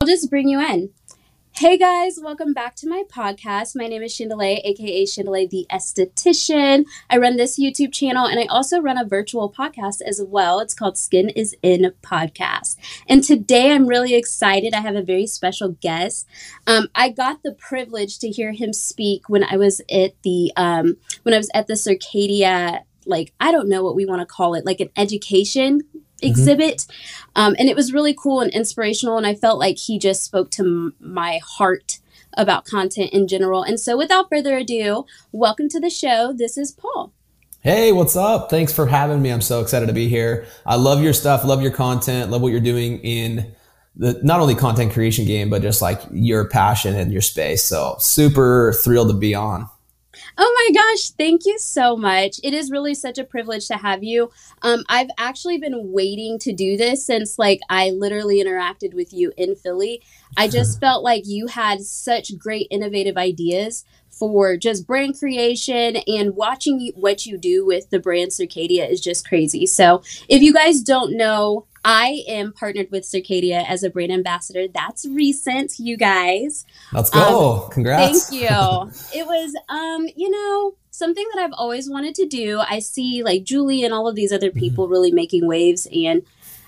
I'll just bring you in. Hey guys, welcome back to my podcast. My name is Chandalae, aka Chandalae the Esthetician. I run this YouTube channel and I also run a virtual podcast as well. It's called Skin Is In Podcast. And today I'm really excited. I have a very special guest. I got the privilege to hear him speak when I was at the Circadia, like I don't know what we want to call it, like an education exhibit. And it was really cool and inspirational. And I felt like he just spoke to my heart about content in general. And so without further ado, welcome to the show. This is Paul. Hey, what's up? Thanks for having me. I'm so excited to be here. I love your stuff, love your content, love what you're doing in the not only content creation game, but just like your passion and your space. So super thrilled to be on. Oh my gosh, thank you so much. It is really such a privilege to have you. I've actually been waiting to do this since like I literally interacted with you in Philly. I just felt like you had such great innovative ideas for just brand creation, and watching what you do with the brand Circadia is just crazy. So if you guys don't know, I am partnered with Circadia as a brand ambassador. That's recent, you guys. Let's go. Congrats. Thank you. It was, something that I've always wanted to do. I see like Julie and all of these other people really making waves, and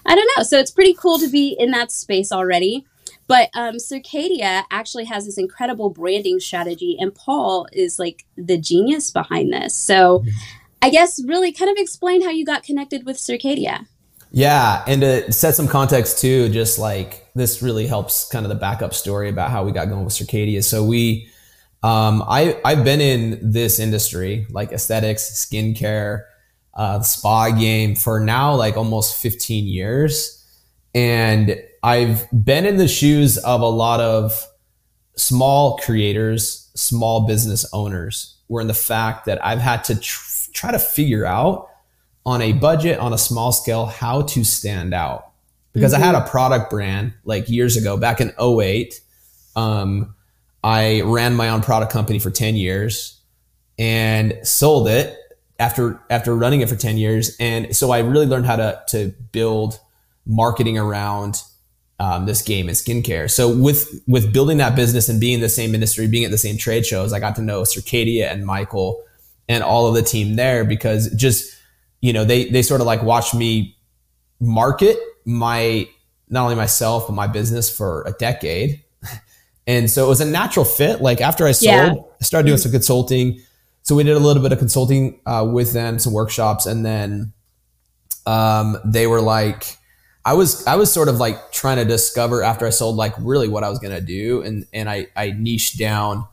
I don't know. So it's pretty cool to be in that space already. But Circadia actually has this incredible branding strategy, and Paul is like the genius behind this. So I guess really kind of explain how you got connected with Circadia. Yeah. And to set some context too, just like this really helps kind of the backup story about how we got going with Circadia. So we, I've been in this industry, like aesthetics, skincare, the spa game for now, like almost 15 years. And I've been in the shoes of a lot of small creators, small business owners, where in the fact that I've had to try to figure out on a budget, on a small scale, how to stand out. Because I had a product brand like years ago, back in 2008, I ran my own product company for 10 years and sold it after running it for 10 years. And so I really learned how to build marketing around this game and skincare. So with building that business and being in the same industry, being at the same trade shows, I got to know Circadia and Michael and all of the team there, because just... they sort of like watched me market not only myself, but my business for a decade. And so it was a natural fit. Like after I sold, I started doing some consulting. So we did a little bit of consulting with them, some workshops. And then they were like, I was sort of like trying to discover after I sold, like really what I was going to do. And I niched down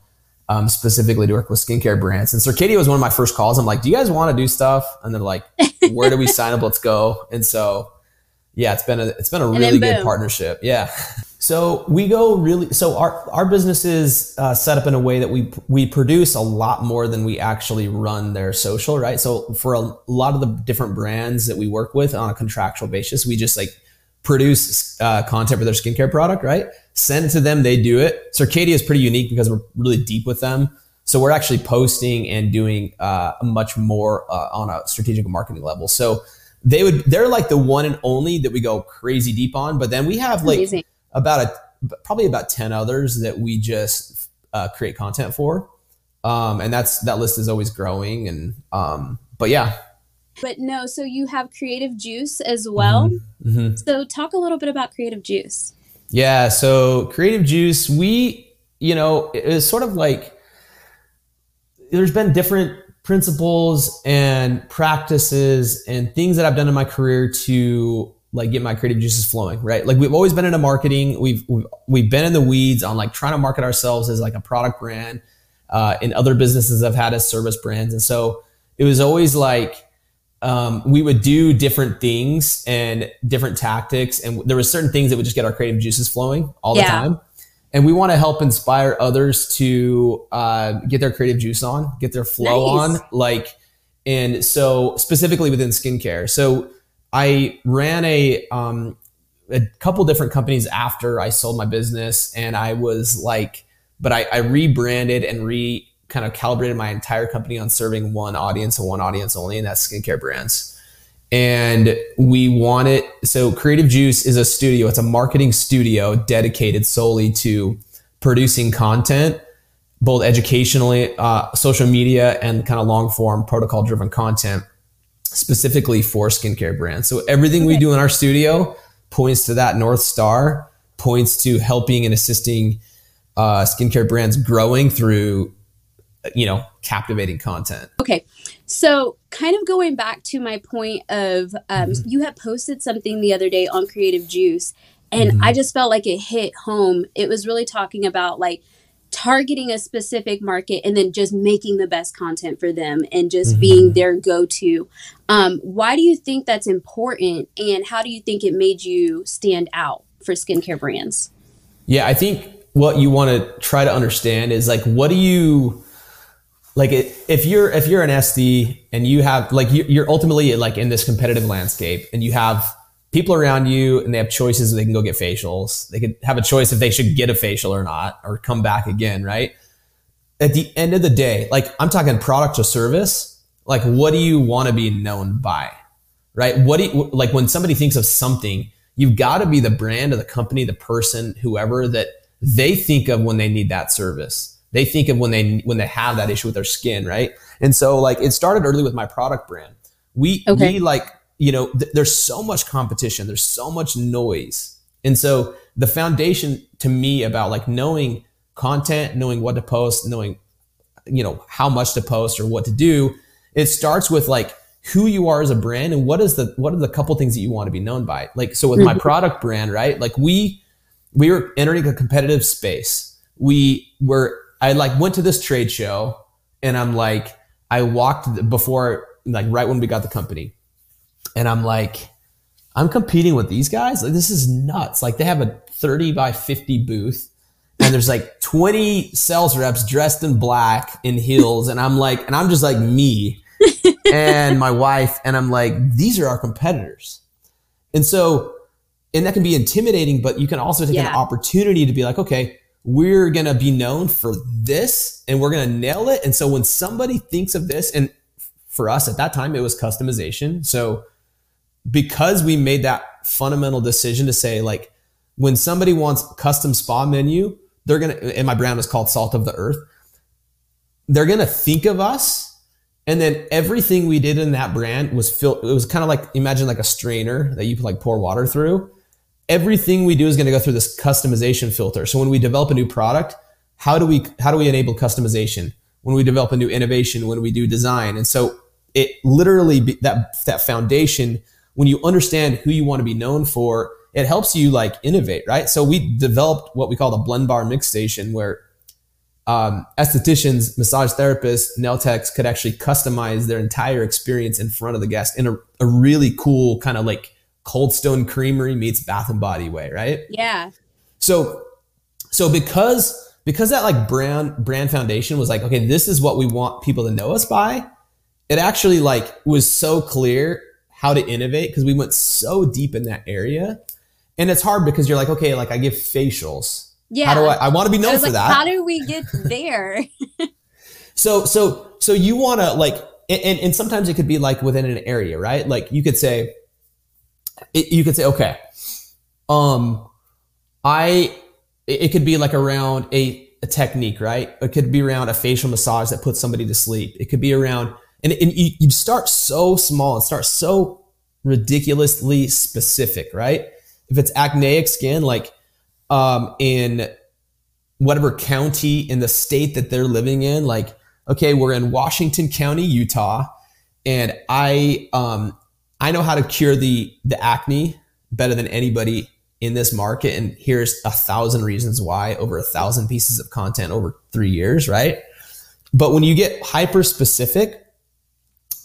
specifically to work with skincare brands. And Circadia was one of my first calls. I'm like, do you guys want to do stuff? And they're like, where do we sign up? Let's go. And so, yeah, it's been a really good partnership. Yeah. So we go really, so our business is set up in a way that we produce a lot more than we actually run their social, right? So for a lot of the different brands that we work with on a contractual basis, we just like produce content for their skincare product, right? Send it to them, they do it. Circadia is pretty unique because we're really deep with them. So we're actually posting and doing much more on a strategic marketing level. So they're like the one and only that we go crazy deep on. But then we have like amazing. probably about 10 others that we just create content for. And that list is always growing. And but yeah. But no, so you have Creative Juice as well. So talk a little bit about Creative Juice. Yeah, so Creative Juice, we, it's sort of like there's been different principles and practices and things that I've done in my career to like get my creative juices flowing, right? Like we've always been into marketing. We've been in the weeds on like trying to market ourselves as like a product brand, and other businesses I've had as service brands. And so it was always like, we would do different things and different tactics. And there were certain things that would just get our creative juices flowing all the time. And we want to help inspire others to get their creative juice on, get their flow on. And so specifically within skincare. So I ran a couple different companies after I sold my business, and I was like, but I rebranded and kind of calibrated my entire company on serving one audience and one audience only, and that's skincare brands. And we want it. So Creative Juice is a studio. It's a marketing studio dedicated solely to producing content, both educationally, social media, and kind of long form protocol driven content specifically for skincare brands. So everything we do in our studio points to that North Star, points to helping and assisting skincare brands growing through, you know, captivating content. Okay. So kind of going back to my point of you had posted something the other day on Creative Juice, and I just felt like it hit home. It was really talking about like targeting a specific market and then just making the best content for them and just being their go-to. Why do you think that's important, and how do you think it made you stand out for skincare brands? Yeah, I think what you want to try to understand is like, what do you... Like if you're an SD and you have like, you're ultimately like in this competitive landscape and you have people around you and they have choices. They can go get facials. They could have a choice if they should get a facial or not, or come back again. Right. At the end of the day, like I'm talking product or service, like what do you want to be known by? Right. What do you, like when somebody thinks of something, you've got to be the brand or the company, the person, whoever that they think of when they need that service. They think of when they have that issue with their skin, right? And so like it started early with my product brand. We like, you know, there's so much competition, there's so much noise. And so the foundation to me about like knowing content, knowing what to post, knowing, you know, how much to post or what to do, it starts with like who you are as a brand and what are the couple things that you want to be known by. Like so with my product brand, right? Like we were entering a competitive space. I went to this trade show and I'm like, I walked before, like right when we got the company, and I'm like, I'm competing with these guys. Like this is nuts. Like they have a 30x50 booth and there's like 20 sales reps dressed in black in heels. And I'm just like me and my wife. And I'm like, these are our competitors. And that can be intimidating, but you can also take an opportunity to be like, okay, we're going to be known for this and we're going to nail it. And so when somebody thinks of this, and for us at that time, it was customization. So because we made that fundamental decision to say like, when somebody wants custom spa menu, they're going to, and my brand was called Salt of the Earth, they're going to think of us. And then everything we did in that brand was filled. It was kind of like, imagine like a strainer that you could like pour water through. Everything we do is going to go through this customization filter. So when we develop a new product, how do we enable customization? When we develop a new innovation, when we do design. And so it literally, that foundation, when you understand who you want to be known for, it helps you like innovate, right? So we developed what we call the blend bar mix station, where estheticians, massage therapists, nail techs could actually customize their entire experience in front of the guest in a really cool kind of like Cold Stone Creamery meets Bath and Body way, right? Yeah. So because that like brand foundation was like, okay, this is what we want people to know us by. It actually like was so clear how to innovate because we went so deep in that area. And it's hard because you're like, okay, like I give facials. Yeah. How do I want to be known for that? How do we get there? So you want to like, and sometimes it could be like within an area, right? Like you could say, okay, it could be like around a technique, right? It could be around a facial massage that puts somebody to sleep. It could be around, and you start so small and start so ridiculously specific, right? If it's acneic skin, like, in whatever county in the state that they're living in, like, okay, we're in Washington County, Utah. And I know how to cure the acne better than anybody in this market. And here's 1,000 reasons why, over 1,000 pieces of content over 3 years, right? But when you get hyper specific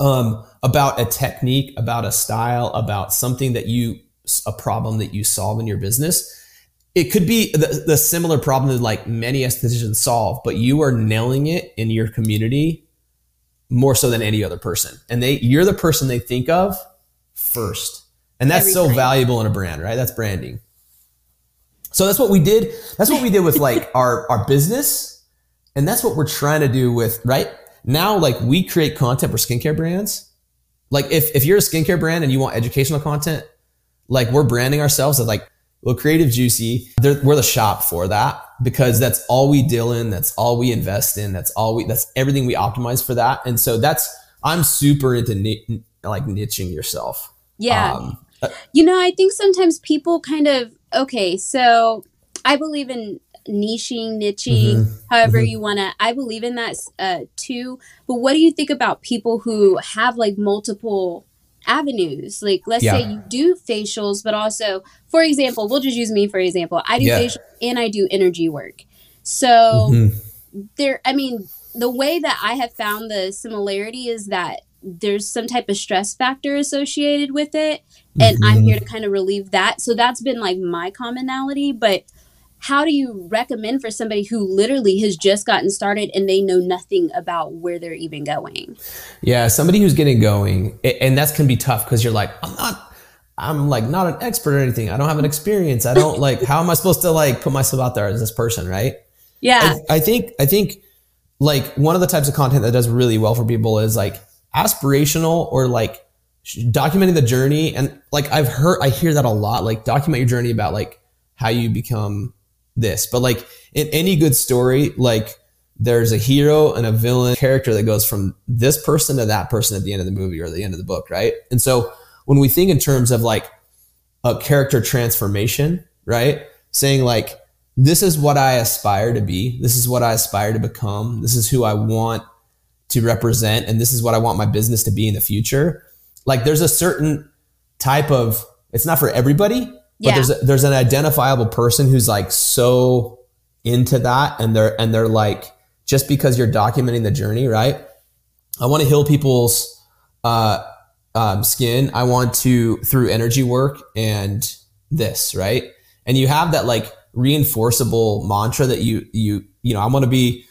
about a technique, about a style, about something a problem that you solve in your business, it could be the similar problem that like many estheticians solve, but you are nailing it in your community more so than any other person. And you're the person they think of first. And that's so valuable in a brand, right? That's branding. So that's what we did. That's what we did with like our business. And that's what we're trying to do with right now. Like we create content for skincare brands Like if you're a skincare brand and you want educational content, like we're branding ourselves as like, well, Creative Juicy, we're the shop for that because that's all we deal in. That's all we invest in. That's everything we optimize for that. And so I'm super into like niching yourself. Yeah. I think sometimes people kind of, okay, so I believe in niching, mm-hmm. however mm-hmm. you want to, I believe in that too. But what do you think about people who have like multiple avenues? Like let's say you do facials, but also, for example, we'll just use me for example. I do facials and I do energy work. So the way that I have found the similarity is that there's some type of stress factor associated with it. And I'm here to kind of relieve that. So that's been like my commonality. But how do you recommend for somebody who literally has just gotten started and they know nothing about where they're even going? Yeah. Somebody who's getting going, and that's can be tough because you're like, I'm not an expert or anything. I don't have an experience. I don't like, how am I supposed to like put myself out there as this person? Right. Yeah. I think like one of the types of content that does really well for people is like aspirational or like documenting the journey. And like, I hear that a lot, like document your journey about like how you become this, but like in any good story, like there's a hero and a villain character that goes from this person to that person at the end of the movie or the end of the book. Right. And so when we think in terms of like a character transformation, right. Saying like, this is what I aspire to be. This is what I aspire to become. This is who I want to represent. And this is what I want my business to be in the future. Like there's a certain type of, it's not for everybody, but there's an identifiable person who's like so into that. And they're like, just because you're documenting the journey, right? I want to heal people's skin. I want to, through energy work and this, right? And you have that like reinforceable mantra that you know, I want to be,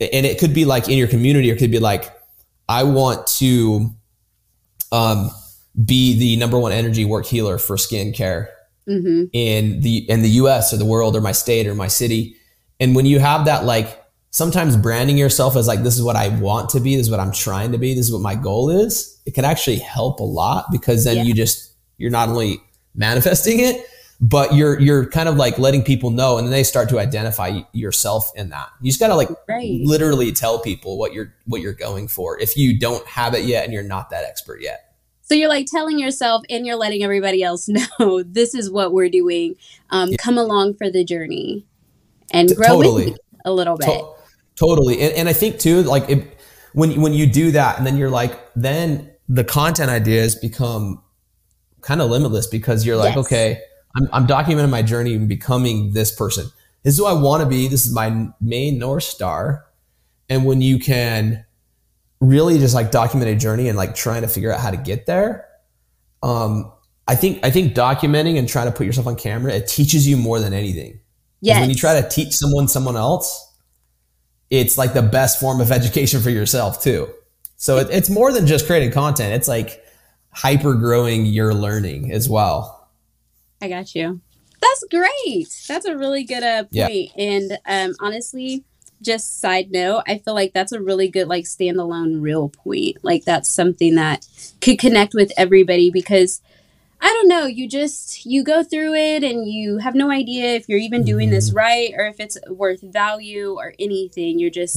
and it could be like in your community, or it could be like, I want to be the #1 energy work healer for skincare in the US or the world or my state or my city. And when you have that, like sometimes branding yourself as like, this is what I want to be. This is what I'm trying to be. This is what my goal is. It can actually help a lot because then you're not only manifesting it, but you're kind of like letting people know, and then they start to identify yourself in that. You just gotta like literally tell people what you're going for if you don't have it yet and you're not that expert yet. So you're like telling yourself and you're letting everybody else know this is what we're doing. Come along for the journey and grow with me a little bit. Totally. And I think too, like when you do that, and then you're like, then the content ideas become kind of limitless because you're like, okay, I'm documenting my journey and becoming this person. This is who I want to be. This is my main North Star. And when you can really just like document a journey and like trying to figure out how to get there, I think documenting and trying to put yourself on camera, it teaches you more than anything. Yes. When you try to teach someone else, it's like the best form of education for yourself too. So it's more than just creating content. It's like hyper growing your learning as well. I got you. That's great. That's a really good point. Yeah. And honestly, just side note, I feel like that's a really good like standalone real point. Like that's something that could connect with everybody because I don't know, you go through it and you have no idea if you're even doing this right or if it's worth value or anything. You're just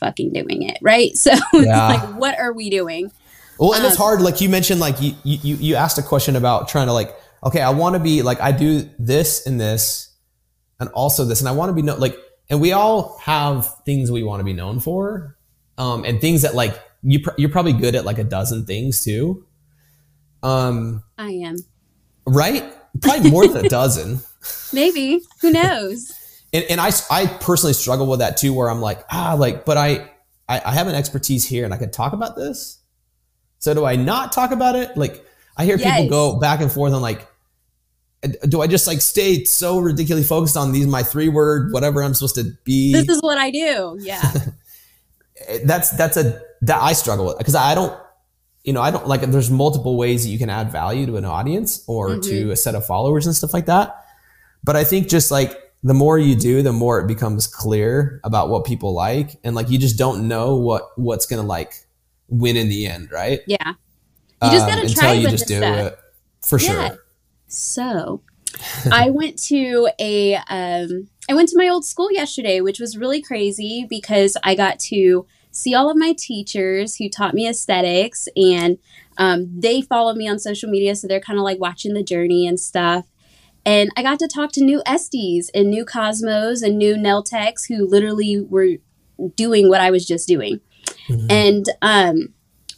fucking doing it, right? So it's like, what are we doing? Well, and it's hard. Like you mentioned, like you asked a question about trying to like, okay, I want to be like, I do this and this and also this. And I want to be known like, and we all have things we want to be known for. And things that like, you're probably good at like a dozen things too. I am. Right. Probably more than a dozen. Maybe. Who knows? And I personally struggle with that too, where I'm like, but I have an expertise here and I could talk about this. So do I not talk about it? Like I hear people go back and forth on like, do I just like stay so ridiculously focused on these, my 3-word, whatever I'm supposed to be. This is what I do. Yeah. That I struggle with because I don't like, there's multiple ways that you can add value to an audience or to a set of followers and stuff like that. But I think just like the more you do, the more it becomes clear about what people like. And like, you just don't know what's going to like win in the end, right? Yeah. You just got to try with this stuff. For sure. Yeah. So I went to my old school yesterday, which was really crazy because I got to see all of my teachers who taught me aesthetics, and they follow me on social media. So they're kind of like watching the journey and stuff. And I got to talk to new Estes and new Cosmos and new Neltex who literally were doing what I was just doing. Mm-hmm. And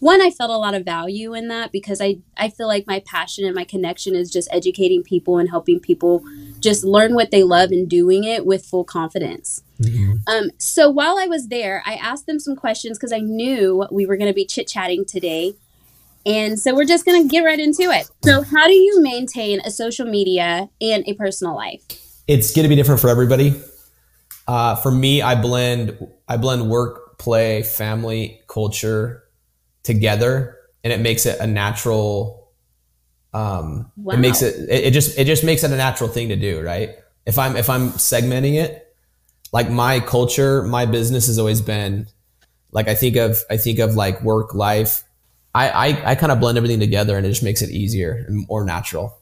one, I felt a lot of value in that because I feel like my passion and my connection is just educating people and helping people just learn what they love and doing it with full confidence. Mm-hmm. So while I was there, I asked them some questions because I knew we were going to be chit-chatting today. And so we're just going to get right into it. So how do you maintain a social media and a personal life? It's going to be different for everybody. For me, I blend work, play, family, culture together, and it makes it a natural. Wow. It just makes it a natural thing to do, right? If I'm segmenting it, like my culture, my business has always been like I think of like work, life. I kind of blend everything together, and it just makes it easier and more natural.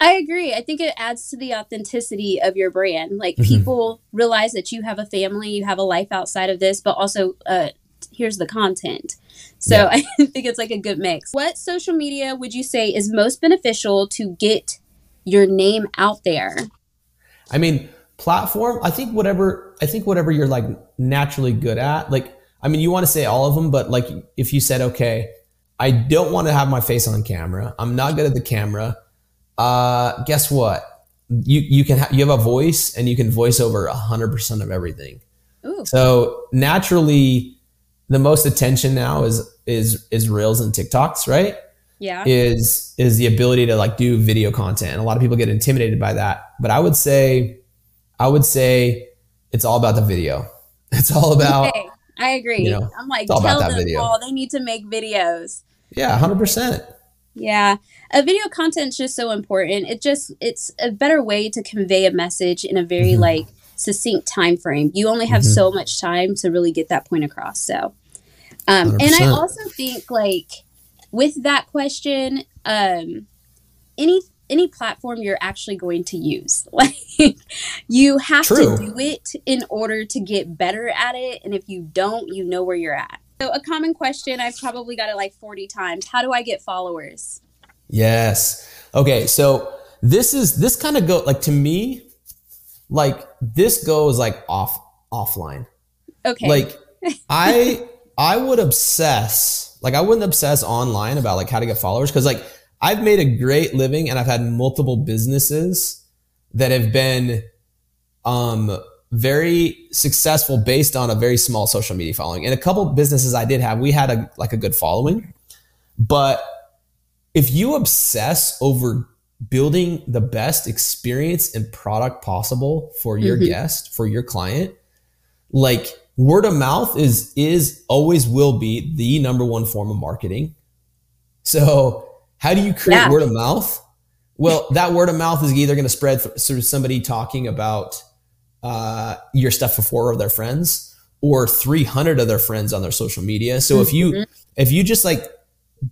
I agree. I think it adds to the authenticity of your brand. Like people realize that you have a family, you have a life outside of this, but also here's the content. So yeah. I think it's like a good mix. What social media would you say is most beneficial to get your name out there? I mean, platform, I think whatever you're like naturally good at, like, I mean, you want to say all of them, but like if you said, okay, I don't want to have my face on camera. I'm not good at the camera. Guess what? You have a voice, and you can voice over 100% of everything. Ooh. So naturally, the most attention now is Reels and TikToks, right? Yeah. Is the ability to like do video content. A lot of people get intimidated by that, but I would say it's all about the video. It's all about. Okay. I agree. You know, I'm like, tell them all they need to make videos. Yeah, 100%. Yeah. Video content's just so important. It's a better way to convey a message in a very like succinct time frame. You only have so much time to really get that point across. So, and I also think like with that question, any platform you're actually going to use, like you have to do it in order to get better at it. And if you don't, you know where you're at. So a common question, I've probably got it like 40 times. How do I get followers? Yes. Okay. So this kind of go like, to me, like this goes like offline. Okay. Like I wouldn't obsess online about like how to get followers. Cause like, I've made a great living, and I've had multiple businesses that have been very successful based on a very small social media following. And a couple of businesses I did have, we had a good following. But if you obsess over building the best experience and product possible for your guest, for your client, like word of mouth is always will be the number one form of marketing. So how do you create word of mouth? Well, that word of mouth is either going to spread through somebody talking about your stuff for 4 of their friends or 300 of their friends on their social media. So if you just like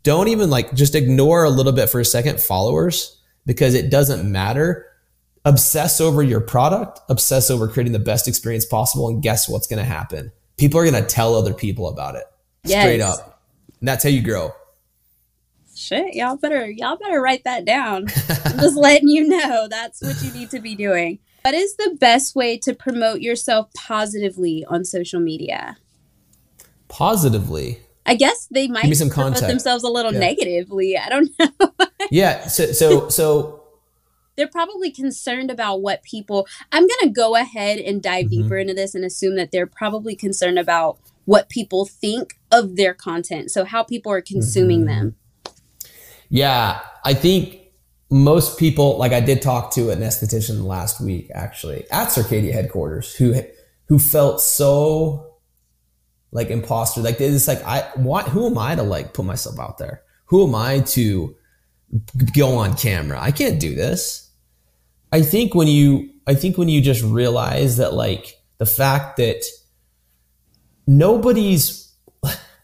don't even like just ignore a little bit for a second followers, because it doesn't matter. Obsess over your product, obsess over creating the best experience possible, and guess what's going to happen? People are going to tell other people about it straight up, and that's how you grow. Shit, y'all better write that down. I'm just letting you know that's what you need to be doing. What is the best way to promote yourself positively on social media? Positively? I guess they might promote themselves a little negatively. I don't know. Yeah. So they're probably concerned about what people. I'm going to go ahead and dive deeper into this and assume that they're probably concerned about what people think of their content. So how people are consuming them. Yeah, I think most people, like I did talk to an esthetician last week, actually, at Circadia headquarters, who felt so like imposter. Like they just like, who am I to like put myself out there? Who am I to go on camera? I can't do this. I think when you just realize that like the fact that nobody's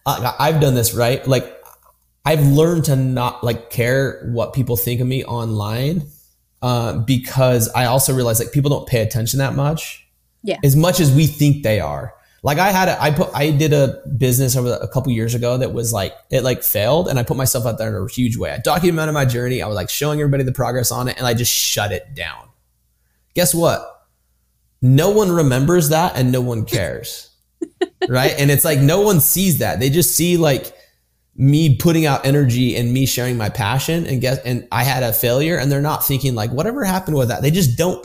I've done this, right? Like, I've learned to not like care what people think of me online, because I also realize like people don't pay attention that much. Yeah. As much as we think they are. Like I did a business over a couple years ago that was like, it like failed, and I put myself out there in a huge way. I documented my journey. I was like showing everybody the progress on it, and I just shut it down. Guess what? No one remembers that and no one cares. Right? And it's like, no one sees that. They just see like me putting out energy and me sharing my passion, and I had a failure, and they're not thinking like whatever happened with that. They just don't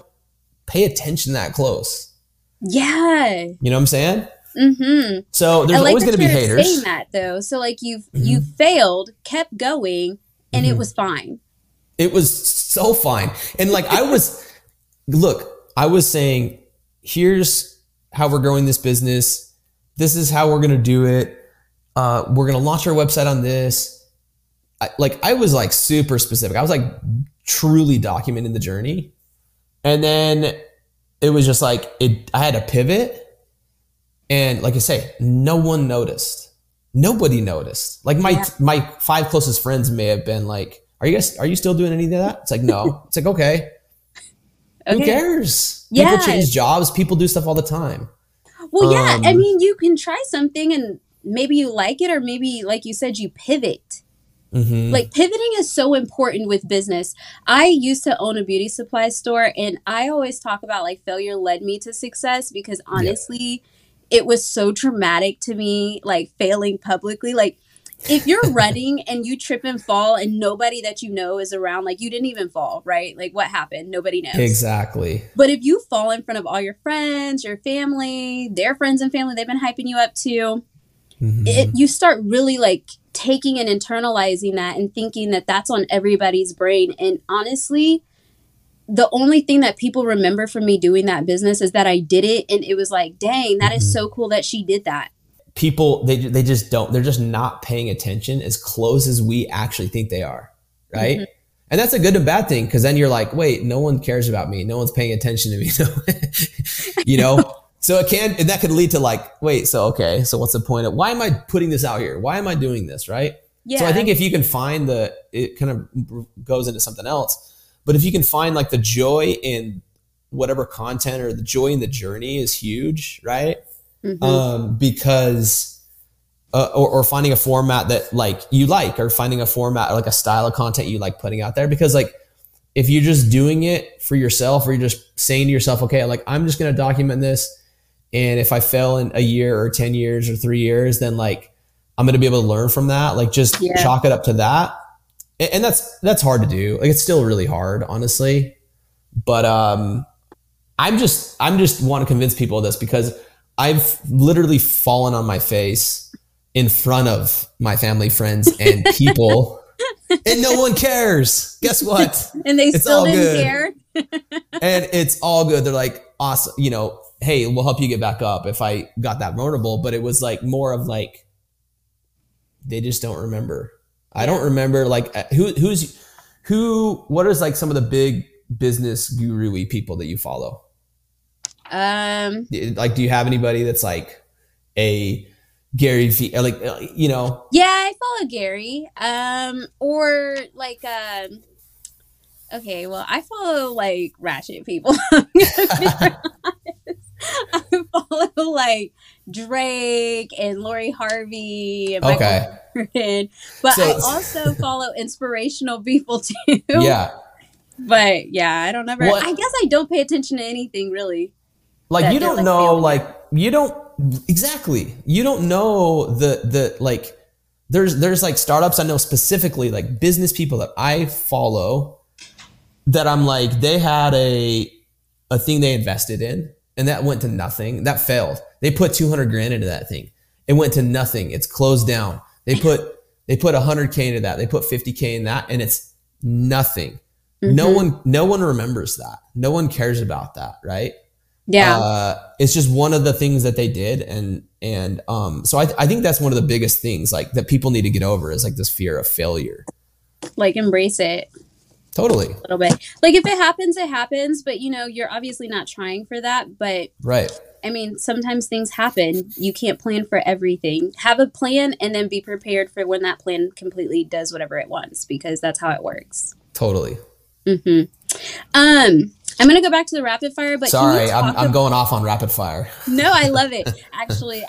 pay attention that close. Yeah. You know what I'm saying? Mm-hmm. So there's always going to be haters. Saying that though. So like you failed, kept going, and it was fine. It was so fine. And like I was saying, here's how we're growing this business. This is how we're going to do it. We're going to launch our website on this. I was like super specific. I was like truly documenting the journey. And then it was just like, I had to pivot. And like I say, no one noticed. Nobody noticed. Like my five closest friends may have been like, are you still doing any of that? It's like, no. It's like, okay. Who cares? Yeah. People change jobs. People do stuff all the time. Well, yeah. I mean, you can try something and maybe you like it, or maybe like you said, you pivot. Mm-hmm. Like pivoting is so important with business. I used to own a beauty supply store, and I always talk about like failure led me to success, because honestly, it was so traumatic to me, like failing publicly. Like if you're running and you trip and fall and nobody that you know is around, like you didn't even fall, right? Like what happened? Nobody knows. Exactly. But if you fall in front of all your friends, your family, their friends and family, they've been hyping you up too. Mm-hmm. You start really like taking and internalizing that and thinking that that's on everybody's brain. And honestly, the only thing that people remember from me doing that business is that I did it. And it was like, dang, that is so cool that she did that. People, they just don't, they're just not paying attention as close as we actually think they are. Right. Mm-hmm. And that's a good and bad thing. Cause then you're like, wait, no one cares about me. No one's paying attention to me. You know? So that could lead to like, wait, so what's the point of, why am I putting this out here? Why am I doing this? Right. Yeah. So I think if you can find it kind of goes into something else, but if you can find like the joy in whatever content, or the joy in the journey is huge. Right. Mm-hmm. Because finding a format that like you like, or finding a format or like a style of content you like putting out there, because like, if you're just doing it for yourself, or you're just saying to yourself, okay, like I'm just going to document this. And if I fail in a year or 10 years or 3 years, then like, I'm going to be able to learn from that. Like just chalk it up to that. And that's hard to do. Like it's still really hard, honestly. But, I'm just want to convince people of this, because I've literally fallen on my face in front of my family, friends, and people and no one cares. Guess what? And they still didn't care. And it's all good. They're like, awesome. You know, hey, we'll help you get back up if I got that vulnerable. But it was like more of like, they just don't remember. I don't remember like what is like some of the big business guru-y people that you follow? Like, do you have anybody that's like a Gary Vee, like, you know? Yeah, I follow Gary. Or like, okay, well, I follow like ratchet people. I follow like Drake and Lori Harvey and Michael Jordan, but I also follow inspirational people too. Yeah, but yeah, I don't ever. Well, I guess I don't pay attention to anything really. Like you don't know, like you don't exactly. You don't know the like. There's like startups I know specifically, like business people that I follow, that I'm like they had a thing they invested in. And that went to nothing. That failed. They put $200,000 into that thing. It went to nothing. It's closed down. They put $100,000 into that. They put $50,000 in that, and it's nothing. Mm-hmm. No one remembers that. No one cares about that, right? Yeah. It's just one of the things that they did, and so I think that's one of the biggest things like that people need to get over is like this fear of failure. Like embrace it. Totally. A little bit. Like if it happens, it happens. But, you know, you're obviously not trying for that. But right. I mean, sometimes things happen. You can't plan for everything. Have a plan and then be prepared for when that plan completely does whatever it wants, because that's how it works. Totally. Mm-hmm. I'm going to go back to the rapid fire, but sorry, I'm going off on rapid fire. No, I love it. Actually,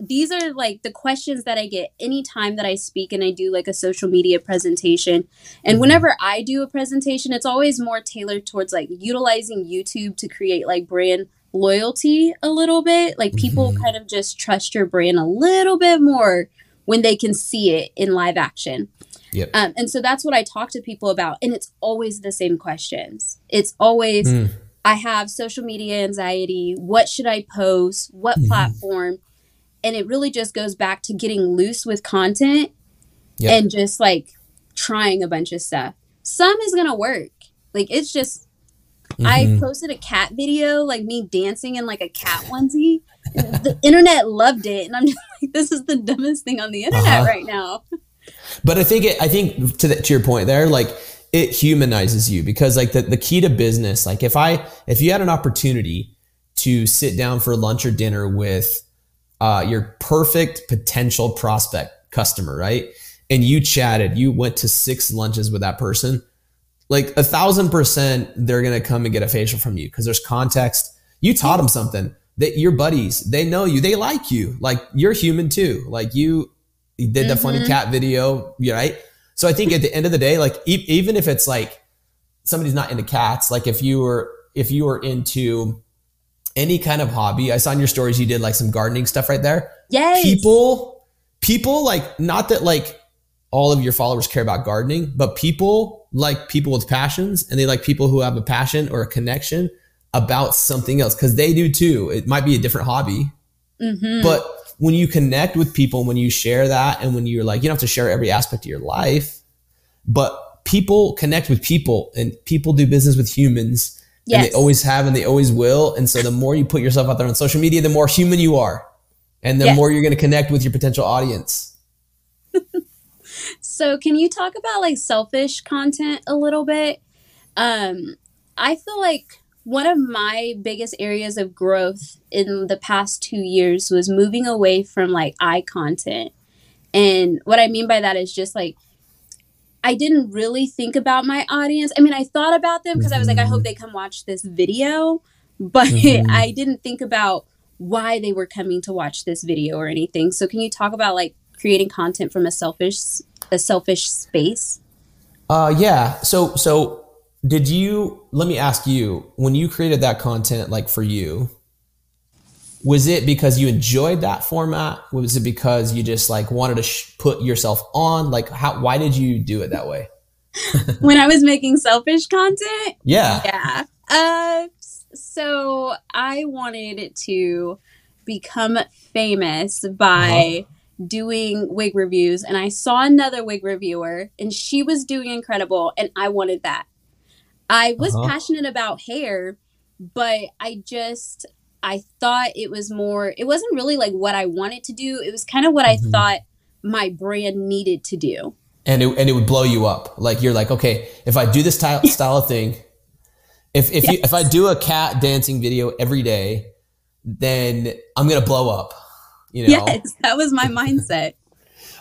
these are like the questions that I get anytime that I speak and I do like a social media presentation. And whenever I do a presentation, it's always more tailored towards like utilizing YouTube to create like brand loyalty a little bit. Like people kind of just trust your brand a little bit more when they can see it in live action. Yep. And so that's what I talk to people about. And it's always the same questions. It's always, I have social media anxiety. What should I post? What platform? And it really just goes back to getting loose with content and just like trying a bunch of stuff. Some is going to work. Like it's just, I posted a cat video, like me dancing in like a cat onesie. The internet loved it. And I'm just like, this is the dumbest thing on the internet right now. But I think to your point there, like it humanizes you, because like the key to business, like if you had an opportunity to sit down for lunch or dinner with your perfect potential prospect customer, right? And you chatted, you went to 6 lunches with that person, like 1,000% they're going to come and get a facial from you, because there's context. You taught them something, that your buddies, they know you, they like you, like you're human too. Like you did the funny cat video, right? So I think at the end of the day, like even if it's like somebody's not into cats, like if you were into any kind of hobby, I saw in your stories you did like some gardening stuff right there. Yes. People like, not that like all of your followers care about gardening, but people like people with passions, and they like people who have a passion or a connection about something else, because they do too. It might be a different hobby, but when you connect with people, when you share that, and when you're like, you don't have to share every aspect of your life, but people connect with people, and people do business with humans, and they always have and they always will. And so the more you put yourself out there on social media, the more human you are, and the more you're going to connect with your potential audience. So can you talk about like selfish content a little bit? I feel like one of my biggest areas of growth in the past 2 years was moving away from like eye content. And what I mean by that is just like, I didn't really think about my audience. I mean, I thought about them because I was like, I hope they come watch this video, but I didn't think about why they were coming to watch this video or anything. So can you talk about like creating content from a selfish space? Yeah. So let me ask you, when you created that content, like for you, was it because you enjoyed that format? Was it because you just like wanted to put yourself on? Like why did you do it that way? When I was making selfish content? Yeah. So I wanted to become famous by doing wig reviews. And I saw another wig reviewer and she was doing incredible. And I wanted that. I was passionate about hair, but I thought it wasn't really like what I wanted to do. It was kind of what I thought my brand needed to do. And it would blow you up. Like you're like, okay, if I do this style of thing, if I do a cat dancing video every day, then I'm going to blow up, you know? Yes, that was my mindset.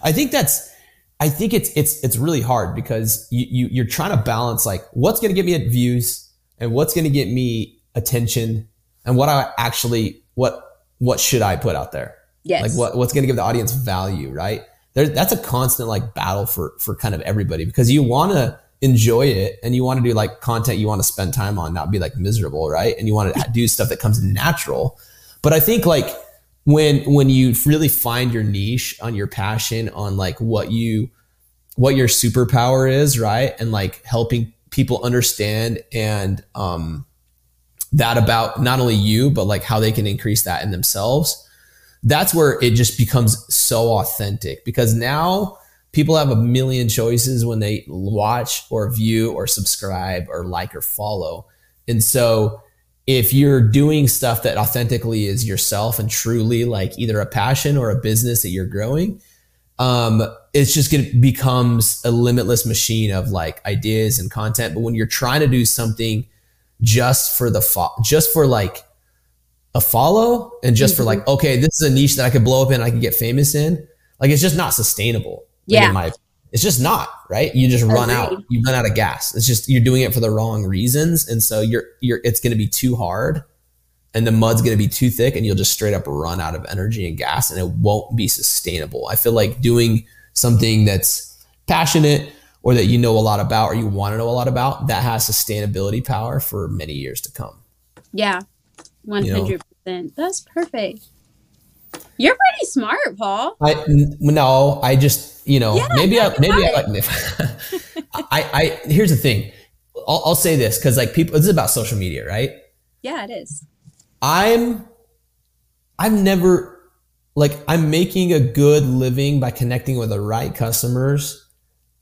I think it's really hard, because you're trying to balance like what's going to get me views and what's going to get me attention, and what should I put out there? Yes. Like what's going to give the audience value, right? That's a constant like battle for kind of everybody, because you want to enjoy it and you want to do like content you want to spend time on, not be like miserable, right? And you want to do stuff that comes natural. But I think like when you really find your niche on your passion, on like what your superpower is, right? And like helping people understand and that about not only you, but like how they can increase that in themselves. That's where it just becomes so authentic, because now people have a million choices when they watch or view or subscribe or like or follow. And so if you're doing stuff that authentically is yourself and truly like either a passion or a business that you're growing, it's just going to becomes a limitless machine of like ideas and content. But when you're trying to do something just for like a follow and just for like, okay, this is a niche that I could blow up in, I could get famous in. Like, it's just not sustainable. Yeah. In my opinion. It's just not, right? You just run out. You run out of gas. It's just, you're doing it for the wrong reasons. And so it's going to be too hard and the mud's going to be too thick and you'll just straight up run out of energy and gas and it won't be sustainable. I feel like doing something that's passionate or that you know a lot about or you want to know a lot about, that has sustainability power for many years to come. Yeah, 100%. You know? That's perfect. You're pretty smart, Paul. Here's the thing. I'll say this because like people, this is about social media, right? Yeah, it is. I'm making a good living by connecting with the right customers,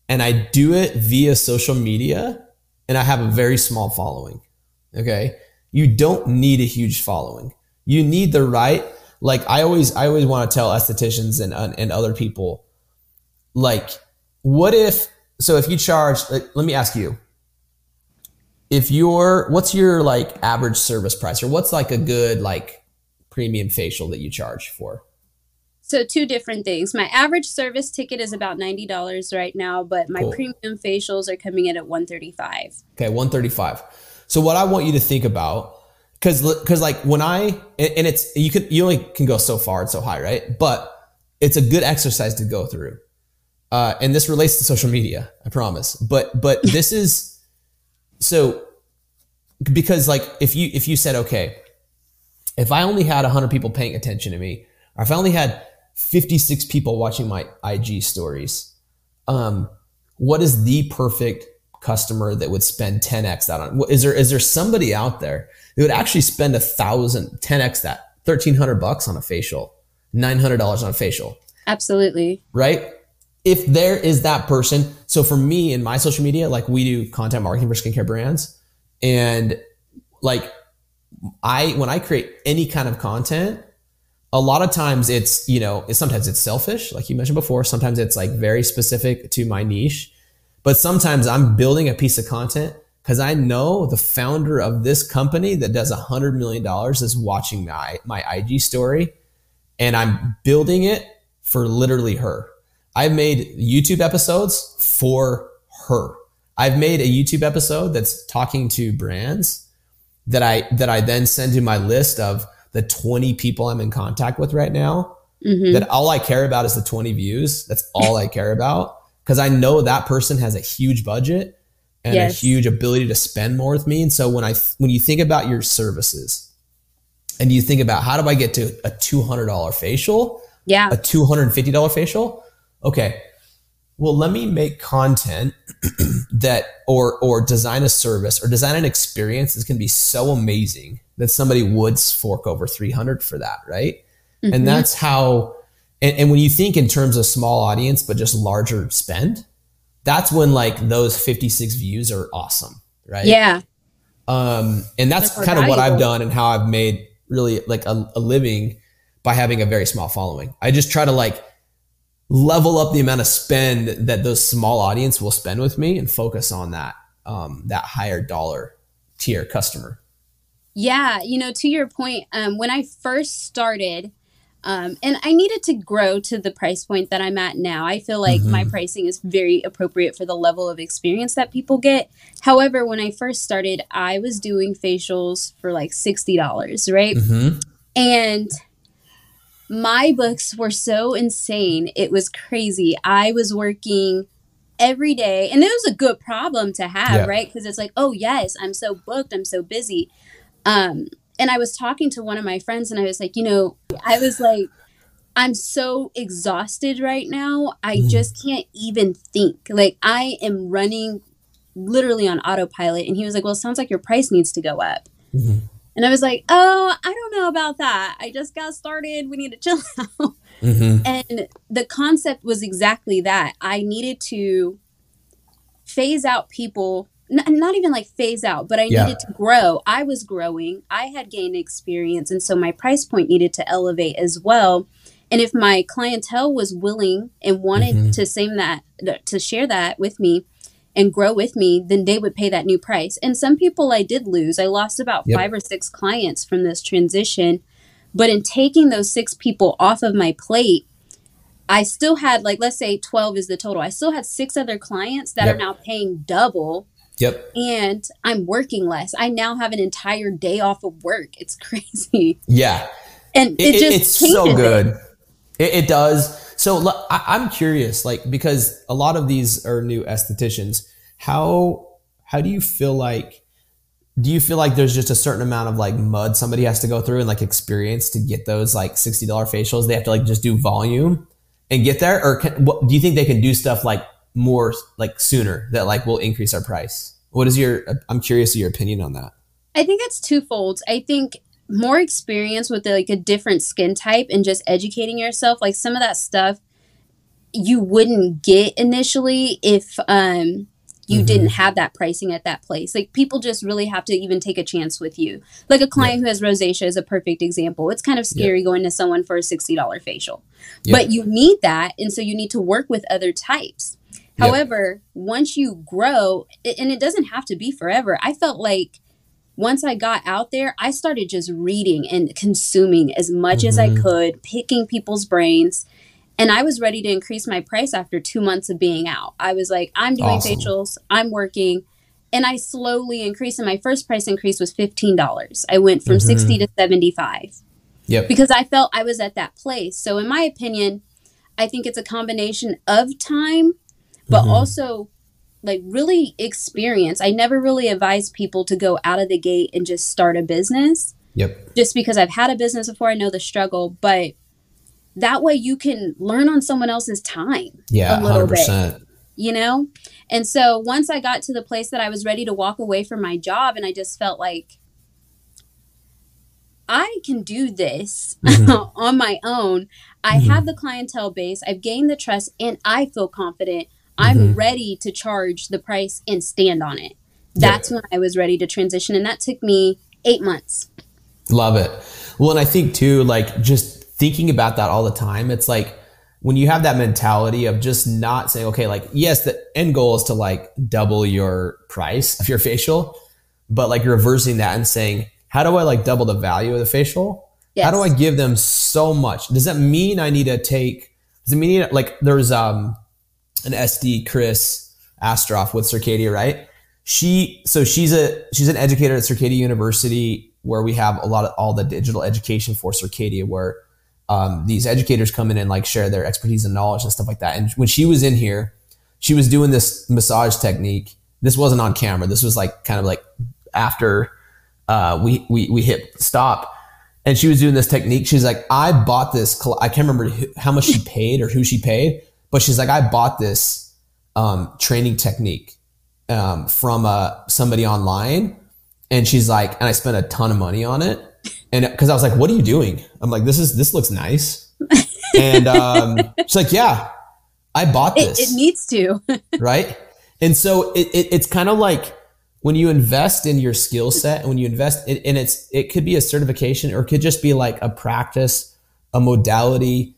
and I do it via social media, and I have a very small following. Okay. You don't need a huge following. You need the right. Like I always want to tell estheticians and other people, like, if you charge, like, let me ask you, what's your like average service price, or what's like a good like premium facial that you charge for? So two different things. My average service ticket is about $90 right now, but my premium facials are coming in at $135. Okay, $135. So what I want you to think about. Cause like when you only can go so far and so high, right? But it's a good exercise to go through. And this relates to social media, I promise. But this is so, because like if you said, okay, if I only had 100 people paying attention to me, or if I only had 56 people watching my IG stories, what is the perfect customer that would spend 10x that on? Is there somebody out there that would actually spend 10x that, $1,300 on a facial, $900 on a facial? Absolutely. Right? If there is that person. So for me in my social media, like we do content marketing for skincare brands. And like when I create any kind of content, a lot of times it's, you know, sometimes it's selfish, like you mentioned before. Sometimes it's like very specific to my niche. But sometimes I'm building a piece of content because I know the founder of this company that does $100 million is watching my IG story, and I'm building it for literally her. I've made YouTube episodes for her. I've made a YouTube episode that's talking to brands that I then send to my list of the 20 people I'm in contact with right now, that all I care about is the 20 views. That's all I care about. Because I know that person has a huge budget and a huge ability to spend more with me. And so when you think about your services and you think about how do I get to a $200 facial, a $250 facial, okay, well, let me make content that or design a service or design an experience that's going to be so amazing that somebody would fork over $300 for that, right? Mm-hmm. And that's how... And when you think in terms of small audience, but just larger spend, that's when like those 56 views are awesome, right? Yeah. And that's kind of what I've done and how I've made really like a living by having a very small following. I just try to like level up the amount of spend that those small audience will spend with me and focus on that higher dollar tier customer. Yeah. You know, to your point, when I first started, and I needed to grow to the price point that I'm at now. I feel like my pricing is very appropriate for the level of experience that people get. However, when I first started, I was doing facials for like $60, right? Mm-hmm. And my books were so insane. It was crazy. I was working every day, and it was a good problem to have, right? Because it's like, oh yes, I'm so booked. I'm so busy. And I was talking to one of my friends and I was like, you know, I'm so exhausted right now. I just can't even think. Like, I am running literally on autopilot. And he was like, well, it sounds like your price needs to go up. Mm-hmm. And I was like, oh, I don't know about that. I just got started. We need to chill out. Mm-hmm. And the concept was exactly that. I needed to phase out people. Not even like phase out, but I needed to grow. I was growing. I had gained experience. And so my price point needed to elevate as well. And if my clientele was willing and wanted to share that with me, and grow with me, then they would pay that new price. And some people I did lose. I lost about 5 or 6 clients from this transition. But in taking those 6 people off of my plate, I still had, like, let's say 12 is the total. I still had 6 other clients that are now paying double. Yep. And I'm working less. I now have an entire day off of work. It's crazy. Yeah. And it's so good. It does. So I'm curious, like, because a lot of these are new estheticians, how do you feel like there's just a certain amount of like mud somebody has to go through and like experience to get those like $60 facials? They have to like just do volume and get there? Or do you think they can do stuff like more like sooner that like will increase our price? I'm curious of your opinion on that. I think it's twofold. I think more experience with like a different skin type and just educating yourself, like some of that stuff you wouldn't get initially if you didn't have that pricing at that place. Like people just really have to even take a chance with you. Like a client who has rosacea is a perfect example. It's kind of scary going to someone for a $60 facial, but you need that. And so you need to work with other types. However, once you grow, and it doesn't have to be forever. I felt like once I got out there, I started just reading and consuming as much as I could, picking people's brains. And I was ready to increase my price after 2 months of being out. I was like, I'm doing facials, I'm working. And I slowly increased. And my first price increase was $15. I went from 60 to 75 because I felt I was at that place. So in my opinion, I think it's a combination of time, but also like really experience. I never really advise people to go out of the gate and just start a business. Just because I've had a business before, I know the struggle, but that way you can learn on someone else's time a little 100%. Bit, you know? And so once I got to the place that I was ready to walk away from my job and I just felt like I can do this on my own. I have the clientele base, I've gained the trust, and I feel confident. I'm ready to charge the price and stand on it. That's when I was ready to transition. And that took me 8 months. Love it. Well, and I think too, like just thinking about that all the time, it's like when you have that mentality of just not saying, okay, like, yes, the end goal is to like double your price of your facial, but like reversing that and saying, how do I like double the value of the facial? Yes. How do I give them so much? Does that mean I need to take, like there's, an SD Chris Astroff with Circadia, right? She's an educator at Circadia University, where we have a lot of all the digital education for Circadia, where these educators come in and like share their expertise and knowledge and stuff like that. And when she was in here, she was doing this massage technique. This wasn't on camera. This was like kind of like after we hit stop. And she was doing this technique. She's like, I bought this. I can't remember how much she paid or who she paid. But she's like, I bought this training technique from somebody online. And she's like, and I spent a ton of money on it. And because I was like, what are you doing? I'm like, this looks nice. And she's like, yeah, I bought this. It needs to. Right. And so it's kind of like when you invest in your skill set and when you invest in, and it could be a certification or it could just be like a practice, a modality,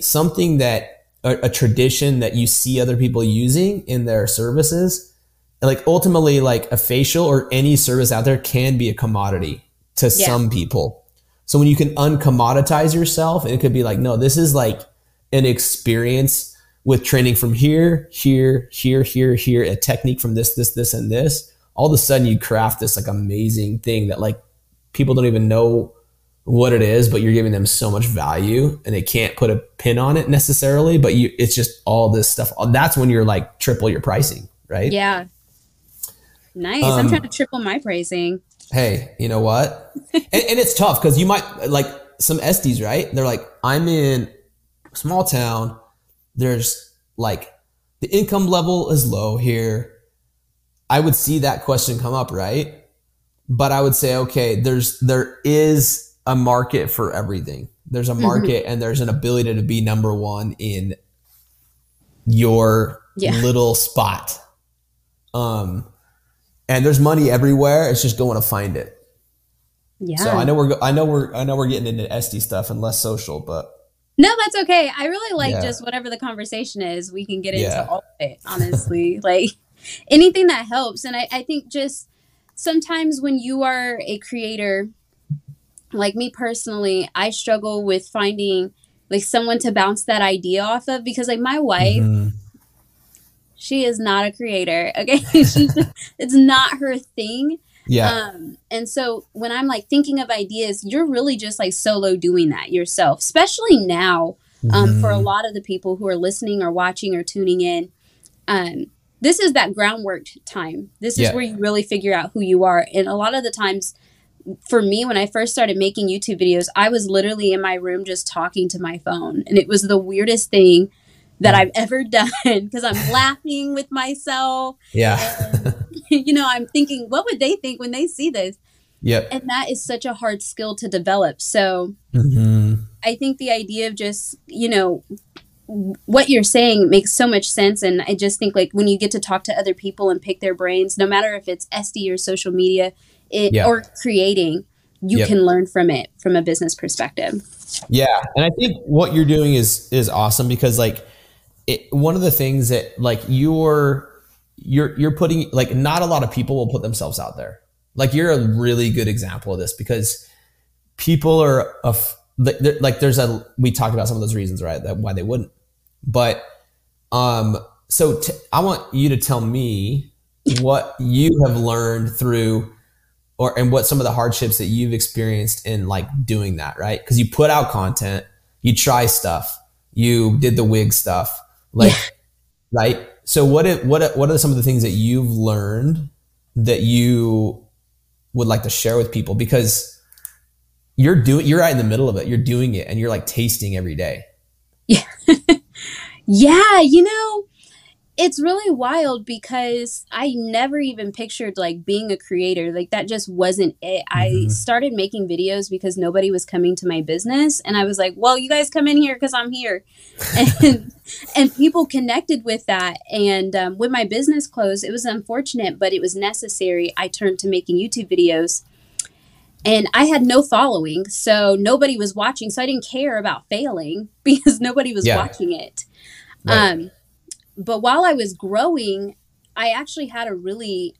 something that a tradition that you see other people using in their services. Like ultimately like a facial or any service out there can be a commodity to some people. So when you can uncommoditize yourself, and it could be like, no, this is like an experience with training from here, here, here, here, here, a technique from this, this, this, and this, all of a sudden you craft this like amazing thing that like people don't even know what it is, but you're giving them so much value and they can't put a pin on it necessarily, but it's just all this stuff. That's when you're like triple your pricing, right? Yeah. Nice. I'm trying to triple my pricing. Hey, you know what? and it's tough because you might like some SDs, right? They're like, I'm in a small town. There's like the income level is low here. I would see that question come up, right? But I would say, okay, there is a market for everything. There's a market and there's an ability to be number one in your little spot. And there's money everywhere. It's just going to find it. Yeah. So I know we're getting into SD stuff and less social, but no, that's okay. I really like just whatever the conversation is, we can get into all of it, honestly. Like anything that helps. And I think just sometimes when you are a creator, like me personally, I struggle with finding like someone to bounce that idea off of, because like my wife, she is not a creator. Okay. It's not her thing. Yeah. And so when I'm like thinking of ideas, you're really just like solo doing that yourself, especially now, for a lot of the people who are listening or watching or tuning in. This is that groundwork time. This is where you really figure out who you are. And a lot of the times for me, when I first started making YouTube videos, I was literally in my room just talking to my phone. And it was the weirdest thing that I've ever done, because I'm laughing with myself. Yeah. And, you know, I'm thinking, what would they think when they see this? Yep. And that is such a hard skill to develop. So I think the idea of just, you know, what you're saying makes so much sense. And I just think like when you get to talk to other people and pick their brains, no matter if it's SD or social media or creating, you can learn from it from a business perspective. Yeah. And I think what you're doing is awesome, because like one of the things that like you're putting, like, not a lot of people will put themselves out there. Like, you're a really good example of this, because people are we talked about some of those reasons, right? That why they wouldn't. But so I want you to tell me what you have learned through, and what some of the hardships that you've experienced in like doing that, right? Because you put out content, you try stuff, you did the wig stuff, like, right? So what are some of the things that you've learned that you would like to share with people? Because you're right in the middle of it. You're doing it, and you're like tasting every day. Yeah. Yeah. You know, it's really wild, because I never even pictured like being a creator. Like, that just wasn't it. I started making videos because nobody was coming to my business. And I was like, well, you guys come in here because I'm here. And people connected with that. And when my business closed, it was unfortunate, but it was necessary. I turned to making YouTube videos. And I had no following, so nobody was watching. So I didn't care about failing because nobody was watching it. Right. But while I was growing, I actually had a really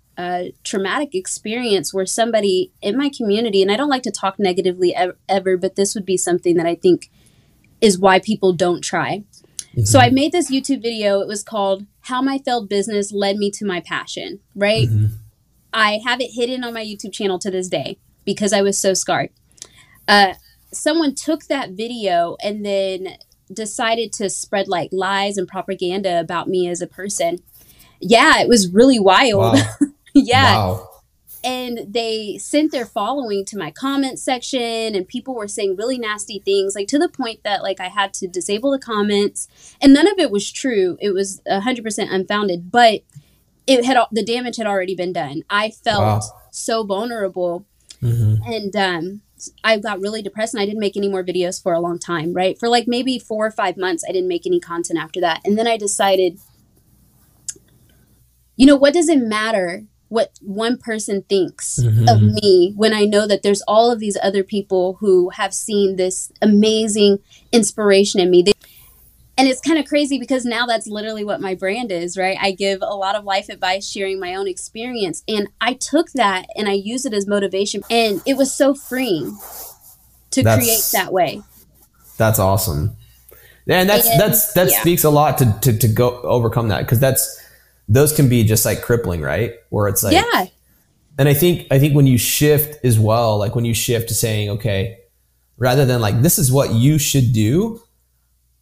traumatic experience where somebody in my community, and I don't like to talk negatively ever, but this would be something that I think is why people don't try. So I made this YouTube video. It was called How My Failed Business Led Me to My Passion, right? I have it hidden on my YouTube channel to this day, because I was so scarred. Someone took that video and then decided to spread like lies and propaganda about me as a person. Yeah, it was really wild. Wow. Yeah. Wow. And they sent their following to my comment section, and people were saying really nasty things, like to the point that like I had to disable the comments, and none of it was true. It was 100% unfounded, but the damage had already been done. I felt so vulnerable. And I got really depressed, and I didn't make any more videos for a long time, right? For like maybe 4 or 5 months, I didn't make any content after that. And then I decided, you know, what does it matter what one person thinks of me when I know that there's all of these other people who have seen this amazing inspiration in me? And it's kind of crazy, because now that's literally what my brand is, right? I give a lot of life advice, sharing my own experience. And I took that and I use it as motivation. And it was so freeing to create that way. That's awesome. And that speaks a lot to go overcome that, because those can be just like crippling, right? Where it's like, And I think when you shift as well, like when you shift to saying, okay, rather than like, this is what you should do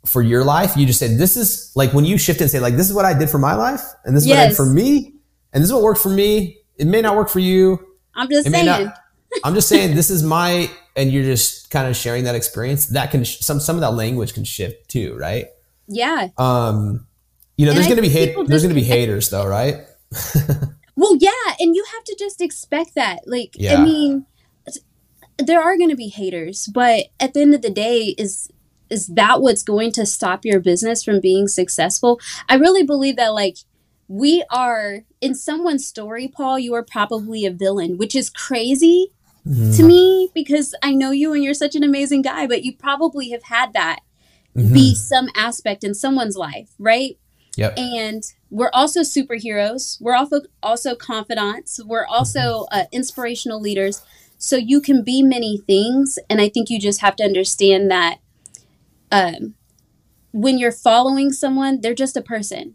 for your life, you just said, this is like, when you shift and say like, this is what I did for my life, and this is what I did for me, and this is what worked for me. It may not work for you. I'm just saying, this is my, and you're just kind of sharing that experience. That can some of that language can shift too, right? Yeah. You know, and there's gonna be haters though, right? Well, yeah, and you have to just expect that. Like, I mean, there are gonna be haters, but at the end of the day, is that what's going to stop your business from being successful? I really believe that like we are in someone's story, Paul, you are probably a villain, which is crazy to me, because I know you and you're such an amazing guy, but you probably have had that be some aspect in someone's life, right? Yep. And we're also superheroes. We're also confidants. We're also inspirational leaders. So you can be many things. And I think you just have to understand that when you're following someone, they're just a person.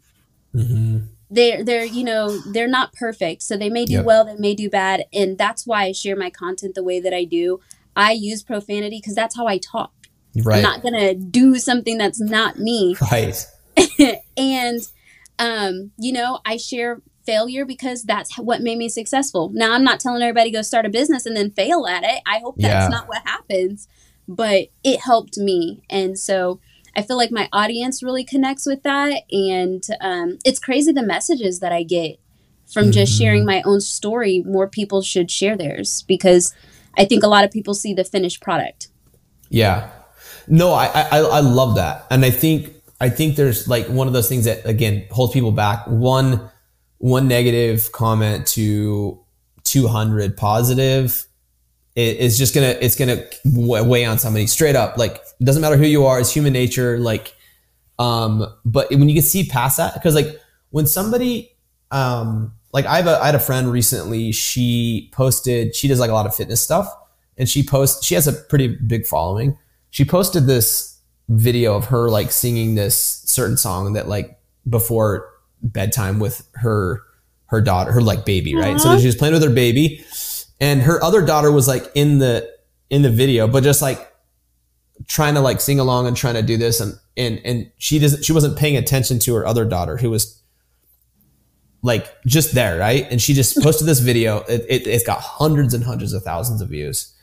Mm-hmm. They're not perfect. So they may do well, they may do bad. And that's why I share my content the way that I do. I use profanity because that's how I talk. Right. I'm not going to do something that's not me. Right. And, I share failure because that's what made me successful. Now, I'm not telling everybody go start a business and then fail at it. I hope that's not what happens, but it helped me. And so I feel like my audience really connects with that. And it's crazy the messages that I get from just sharing my own story. More people should share theirs because I think a lot of people see the finished product. Yeah. No, I love that. And I think there's like one of those things that, again, holds people back. One negative comment to 200 positive is just it's gonna weigh on somebody straight up. Like, it doesn't matter who you are, it's human nature. Like, but when you can see past that, because like when somebody, like I had a friend recently, she does like a lot of fitness stuff, and she has a pretty big following. She posted this video of her like singing this certain song that like before bedtime with her daughter, her like baby, right? Aww. So she was playing with her baby, and her other daughter was like in the video, but just like trying to like sing along and trying to do this, and she wasn't paying attention to her other daughter who was like just there, right? And she just posted this video. It's got hundreds and hundreds of thousands of views,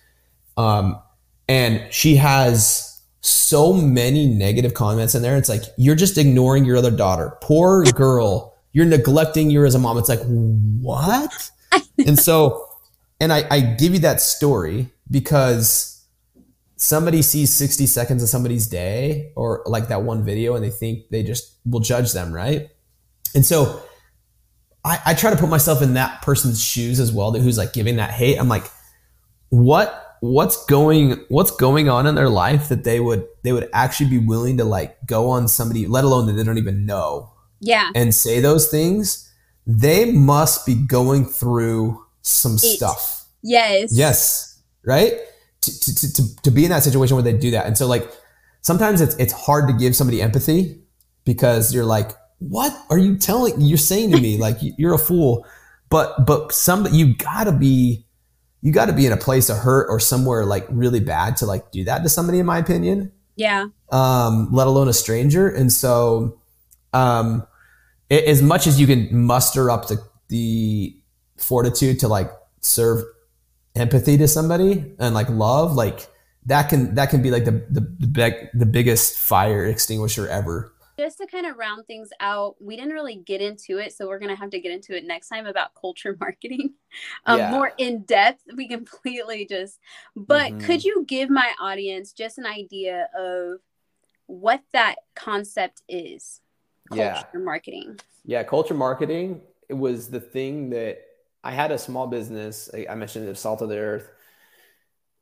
and she has so many negative comments in there. It's like, you're just ignoring your other daughter. Poor girl. You're neglecting you as a mom. It's like, what? And so, and I give you that story because somebody sees 60 seconds of somebody's day or like that one video, and they think they just will judge them, right? And so I try to put myself in that person's shoes as well, who's like giving that hate. I'm like, what's going on in their life that they would actually be willing to like go on somebody, let alone that they don't even know, and say those things? They must be going through some stuff. Yes, right? To be in that situation where they do that. And so like sometimes it's hard to give somebody empathy because you're like, what are you saying to me? Like, you're a fool. But you got to be in a place of hurt or somewhere like really bad to like do that to somebody, in my opinion. Yeah. Let alone a stranger. And so, as much as you can muster up the fortitude to like serve empathy to somebody and like love, like that can be like the biggest fire extinguisher ever. Just to kind of round things out, we didn't really get into it, so we're going to have to get into it next time about culture marketing more in depth. We completely could you give my audience just an idea of what that concept is? Culture marketing. Yeah. Culture marketing. It was the thing that I had a small business. I mentioned it, Salt of the Earth.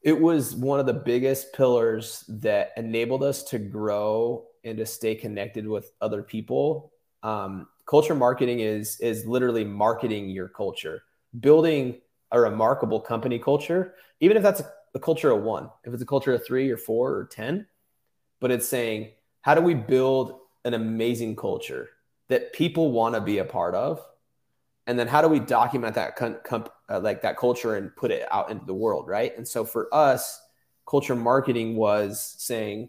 It was one of the biggest pillars that enabled us to grow and to stay connected with other people. Culture marketing is literally marketing your culture, building a remarkable company culture, even if that's a culture of one, if it's a culture of 3 or 4 or 10, but it's saying, how do we build an amazing culture that people want to be a part of? And then how do we document that that culture and put it out into the world, right? And so for us, culture marketing was saying,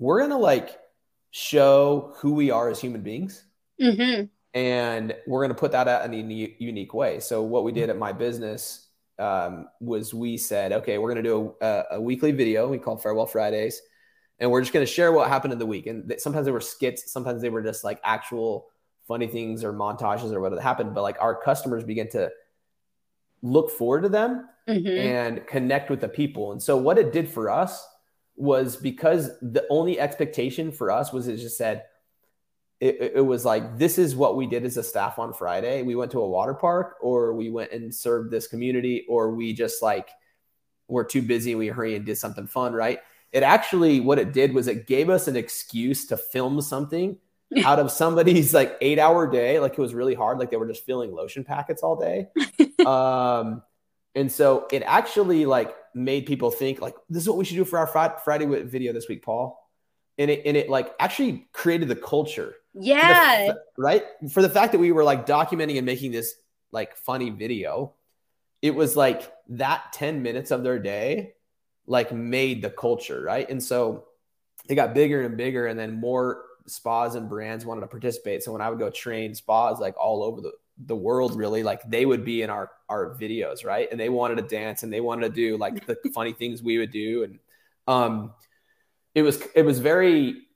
we're going to like show who we are as human beings, and we're going to put that out in a unique way. So what we did at my business was we said, okay, we're going to do a weekly video we call Farewell Fridays, and we're just going to share what happened in the week. And sometimes they were skits. Sometimes they were just like actual funny things or montages or whatever happened. But like our customers begin to look forward to them and connect with the people. And so what it did for us was, because the only expectation for us was, it just said, it was like, this is what we did as a staff on Friday. We went to a water park, or we went and served this community, or we just like, we're too busy, we hurry and did something fun, right? It actually, what it did was it gave us an excuse to film something out of somebody's like 8-hour day. Like it was really hard. Like they were just filling lotion packets all day. And so it actually like made people think like, this is what we should do for our Friday video this week, Paul. And it like actually created the culture. Yeah. Right. For the fact that we were like documenting and making this like funny video, it was like that 10 minutes of their day, like made the culture. Right. And so it got bigger and bigger, and then more spas and brands wanted to participate. So when I would go train spas, like all over the world, really, like they would be in our videos. Right. And they wanted to dance, and they wanted to do like the funny things we would do. And, it was very,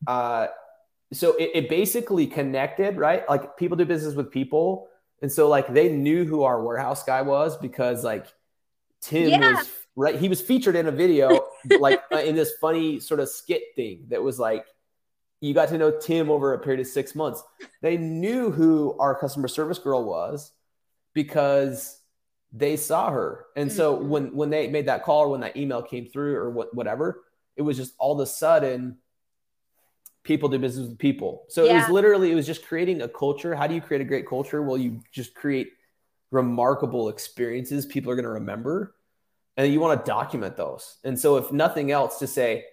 so it basically connected, right? Like people do business with people. And so like they knew who our warehouse guy was, because like Tim was right. He was featured in a video, like in this funny sort of skit thing that was like, you got to know Tim over a period of 6 months. They knew who our customer service girl was because they saw her. And so when they made that call, or when that email came through, or whatever, it was just all of a sudden people do business with people. So it was just creating a culture. How do you create a great culture? Well, you just create remarkable experiences people are going to remember, and you want to document those. And so if nothing else, to say,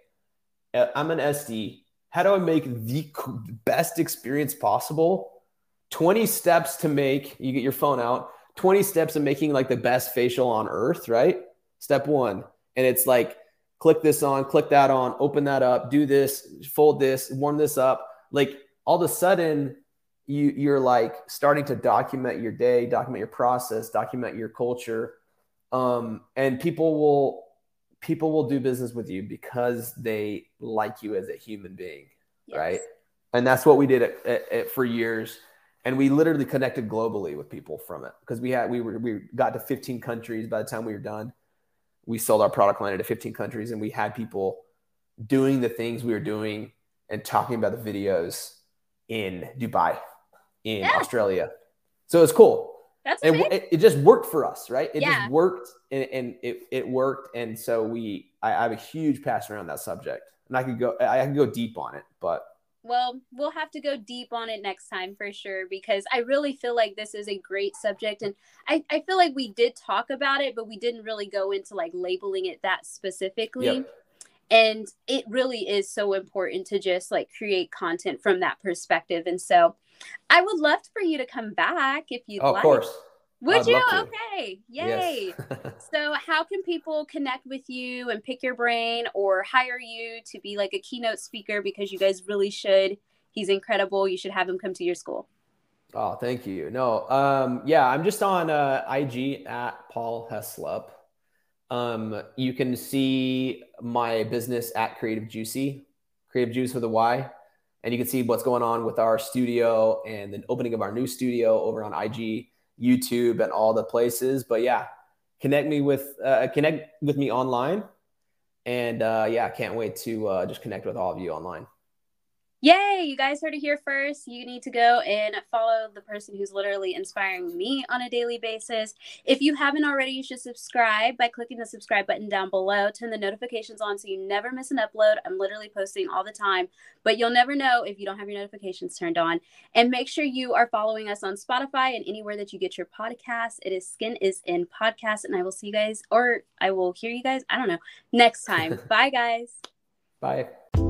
I'm an SD, how do I make the best experience possible? 20 steps to make, you get your phone out, 20 steps of making like the best facial on earth, right? Step one. And it's like, click this on, click that on, open that up, do this, fold this, warm this up. Like all of a sudden you're like starting to document your day, document your process, document your culture. And people will do business with you because they like you as a human being. Yes. Right. And that's what we did at for years. And we literally connected globally with people from it, because we got to 15 countries by the time we were done. We sold our product line into 15 countries, and we had people doing the things we were doing and talking about the videos in Dubai, in Australia. So it was cool. That's and it just worked for us, right? It just worked, and it worked. And so I have a huge passion around that subject, and I can go deep on it, but. Well, we'll have to go deep on it next time for sure, because I really feel like this is a great subject. And I feel like we did talk about it, but we didn't really go into like labeling it that specifically. Yep. And it really is so important to just like create content from that perspective. And so I would love for you to come back if you'd like. Of course. Would you? Okay. Yay. Yes. So how can people connect with you and pick your brain, or hire you to be like a keynote speaker? Because you guys really should. He's incredible. You should have him come to your school. Oh, thank you. No. I'm just on IG at Paul Heslop. You can see my business at Creative Juice with a Y. And you can see what's going on with our studio and the opening of our new studio over on IG, YouTube, and all the places. But connect with me online, and can't wait to just connect with all of you online. Yay, you guys heard it here first. You need to go and follow the person who's literally inspiring me on a daily basis. If you haven't already, you should subscribe by clicking the subscribe button down below. Turn the notifications on so you never miss an upload. I'm literally posting all the time, but you'll never know if you don't have your notifications turned on. And make sure you are following us on Spotify and anywhere that you get your podcasts. It is Skin Is In Podcast, and I will see you guys, or I will hear you guys, I don't know, next time. Bye, guys. Bye.